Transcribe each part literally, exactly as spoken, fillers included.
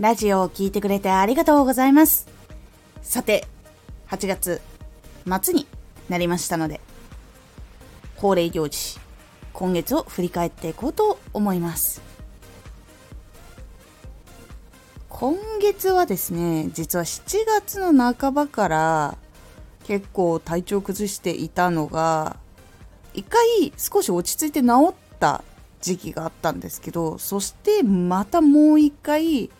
ラジオを聞いてくれてありがとうございます。さて、はちがつまつになりましたので、恒例行事、今月を振り返っていこうと思います。今月はですね、実はしちがつの半ばから結構体調崩していたのが、一回少し落ち着いて治った時期があったんですけど、そしてまたもう一回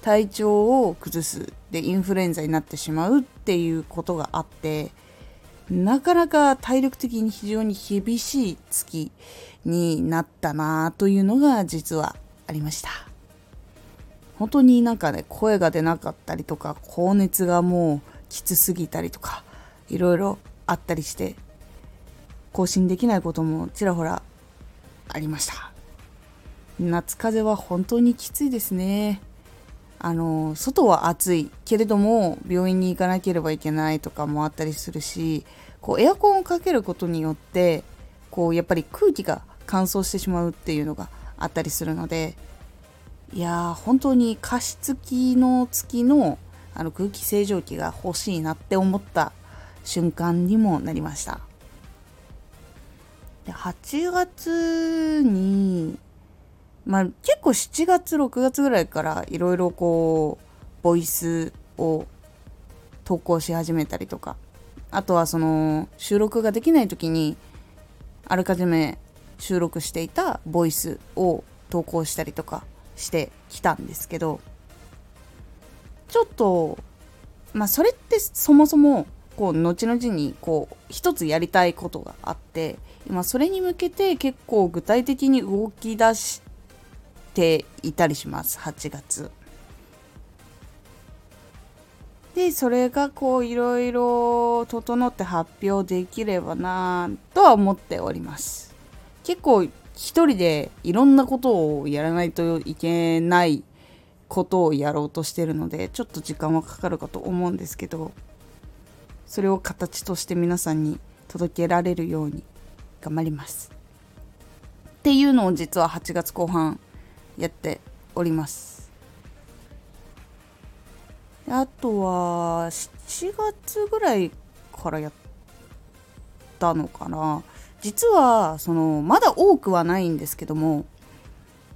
体調を崩す、でインフルエンザになってしまうっていうことがあって、なかなか体力的に非常に厳しい月になったなというのが実はありました。本当になんかね、声が出なかったりとか、高熱がもうきつすぎたりとか、いろいろあったりして更新できないこともちらほらありました。夏風邪は本当にきついですね。あの外は暑いけれども病院に行かなければいけないとかもあったりするし、こうエアコンをかけることによってこうやっぱり空気が乾燥してしまうっていうのがあったりするので、いやー本当に加湿器の付きの、あの空気清浄機が欲しいなって思った瞬間にもなりました。ではちがつに、まあ、結構しちがつろくがつぐらいからいろいろこうボイスを投稿し始めたりとか、あとはその収録ができない時にあらかじめ収録していたボイスを投稿したりとかしてきたんですけど、ちょっとまあそれってそもそもこう後々にこう一つやりたいことがあって、今それに向けて結構具体的に動き出してていたりします。はちがつでそれがこういろいろ整って発表できればなとは思っております。結構一人でいろんなことをやらないといけないことをやろうとしてるので、ちょっと時間はかかるかと思うんですけど、それを形として皆さんに届けられるように頑張りますっていうのを実ははちがつこう半やっております。あとはしちがつぐらいからやったのかな。実はそのまだ多くはないんですけども、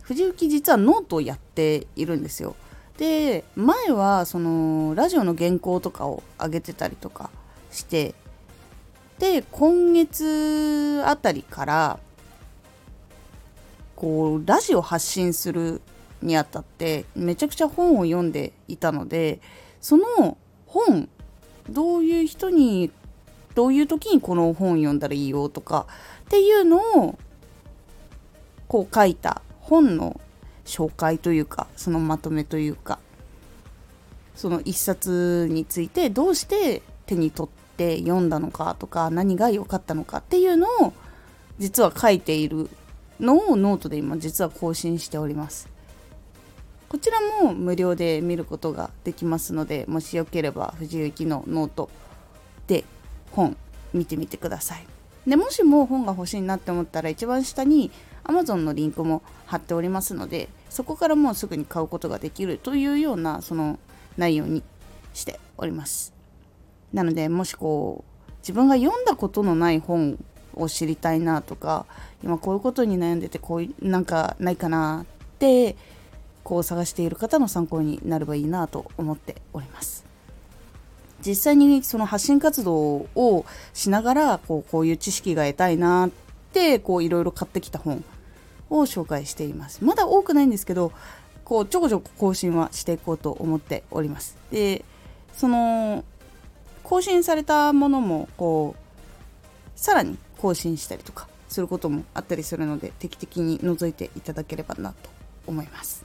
藤幸実はノートをやっているんですよ。で前はそのラジオの原稿とかを上げてたりとかして、で今月あたりからこうラジオ発信するにあたってめちゃくちゃ本を読んでいたので、その本、どういう人にどういう時にこの本読んだらいいよとかっていうのをこう書いた本の紹介というか、そのまとめというか、その一冊についてどうして手に取って読んだのかとか、何が良かったのかっていうのを実は書いているのをノートで今実は更新しております。こちらも無料で見ることができますので、もしよければ藤幸のノートで本見てみてください。でもしも本が欲しいなって思ったら、一番下に アマゾン のリンクも貼っておりますので、そこからもうすぐに買うことができるというようなその内容にしております。なのでもしこう自分が読んだことのない本をを知りたいなとか、今こういうことに悩んでてこういうなんかないかなってこう探している方の参考になればいいなと思っております。実際にその発信活動をしながらこう、こういう知識が得たいなってこういろいろ買ってきた本を紹介しています。まだ多くないんですけど、こうちょこちょこ更新はしていこうと思っております。でその更新されたものもこうさらに更新したりとかすることもあったりするので、定期的に覗いていただければなと思います。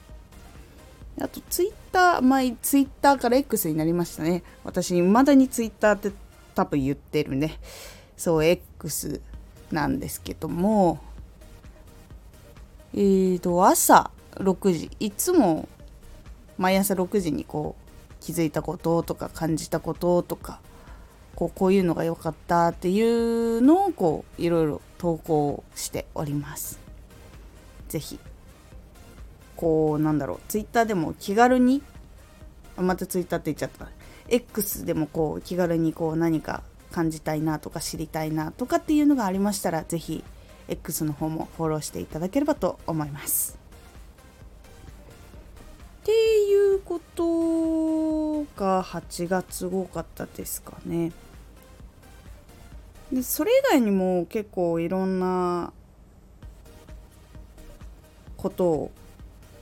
あとツイッター、前ツイッターから エックス になりましたね。私未だにツイッターって多分言ってるね。そう エックス なんですけども、えーと朝ろくじ、いつも毎朝ろくじにこう気づいたこととか感じたこととか、こう、こういうのが良かったっていうのをこういろいろ投稿しております。ぜひこうなんだろう、ツイッターでも気軽にまたツイッターって言っちゃった X でもこう気軽にこう何か感じたいなとか知りたいなとかっていうのがありましたら、ぜひ X の方もフォローしていただければと思います。っていうことがはちがつ多かったですかね。でそれ以外にも結構いろんなことを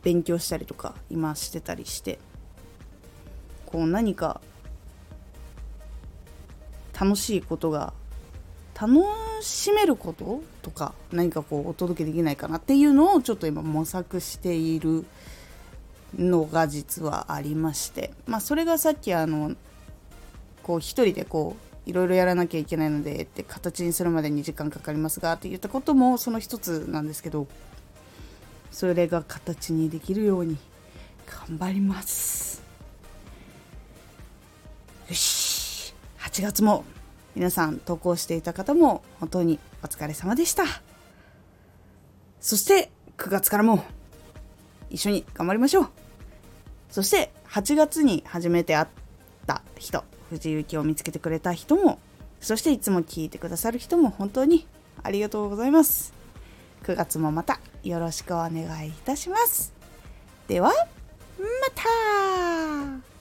勉強したりとか今してたりして、こう何か楽しいことが楽しめることとか何かこうお届けできないかなっていうのをちょっと今模索しているのが実はありまして、まあそれがさっきあのこう一人でこういろいろやらなきゃいけないのでって形にするまでに時間かかりますがって言ったこともその一つなんですけど、それが形にできるように頑張ります。よし、はちがつも皆さん投稿していた方も本当にお疲れ様でした。そしてくがつからも一緒に頑張りましょう。そしてはちがつに初めて会った人、藤井幸を見つけてくれた人も、そしていつも聞いてくださる人も本当にありがとうございます。くがつもまたよろしくお願いいたします。ではまた。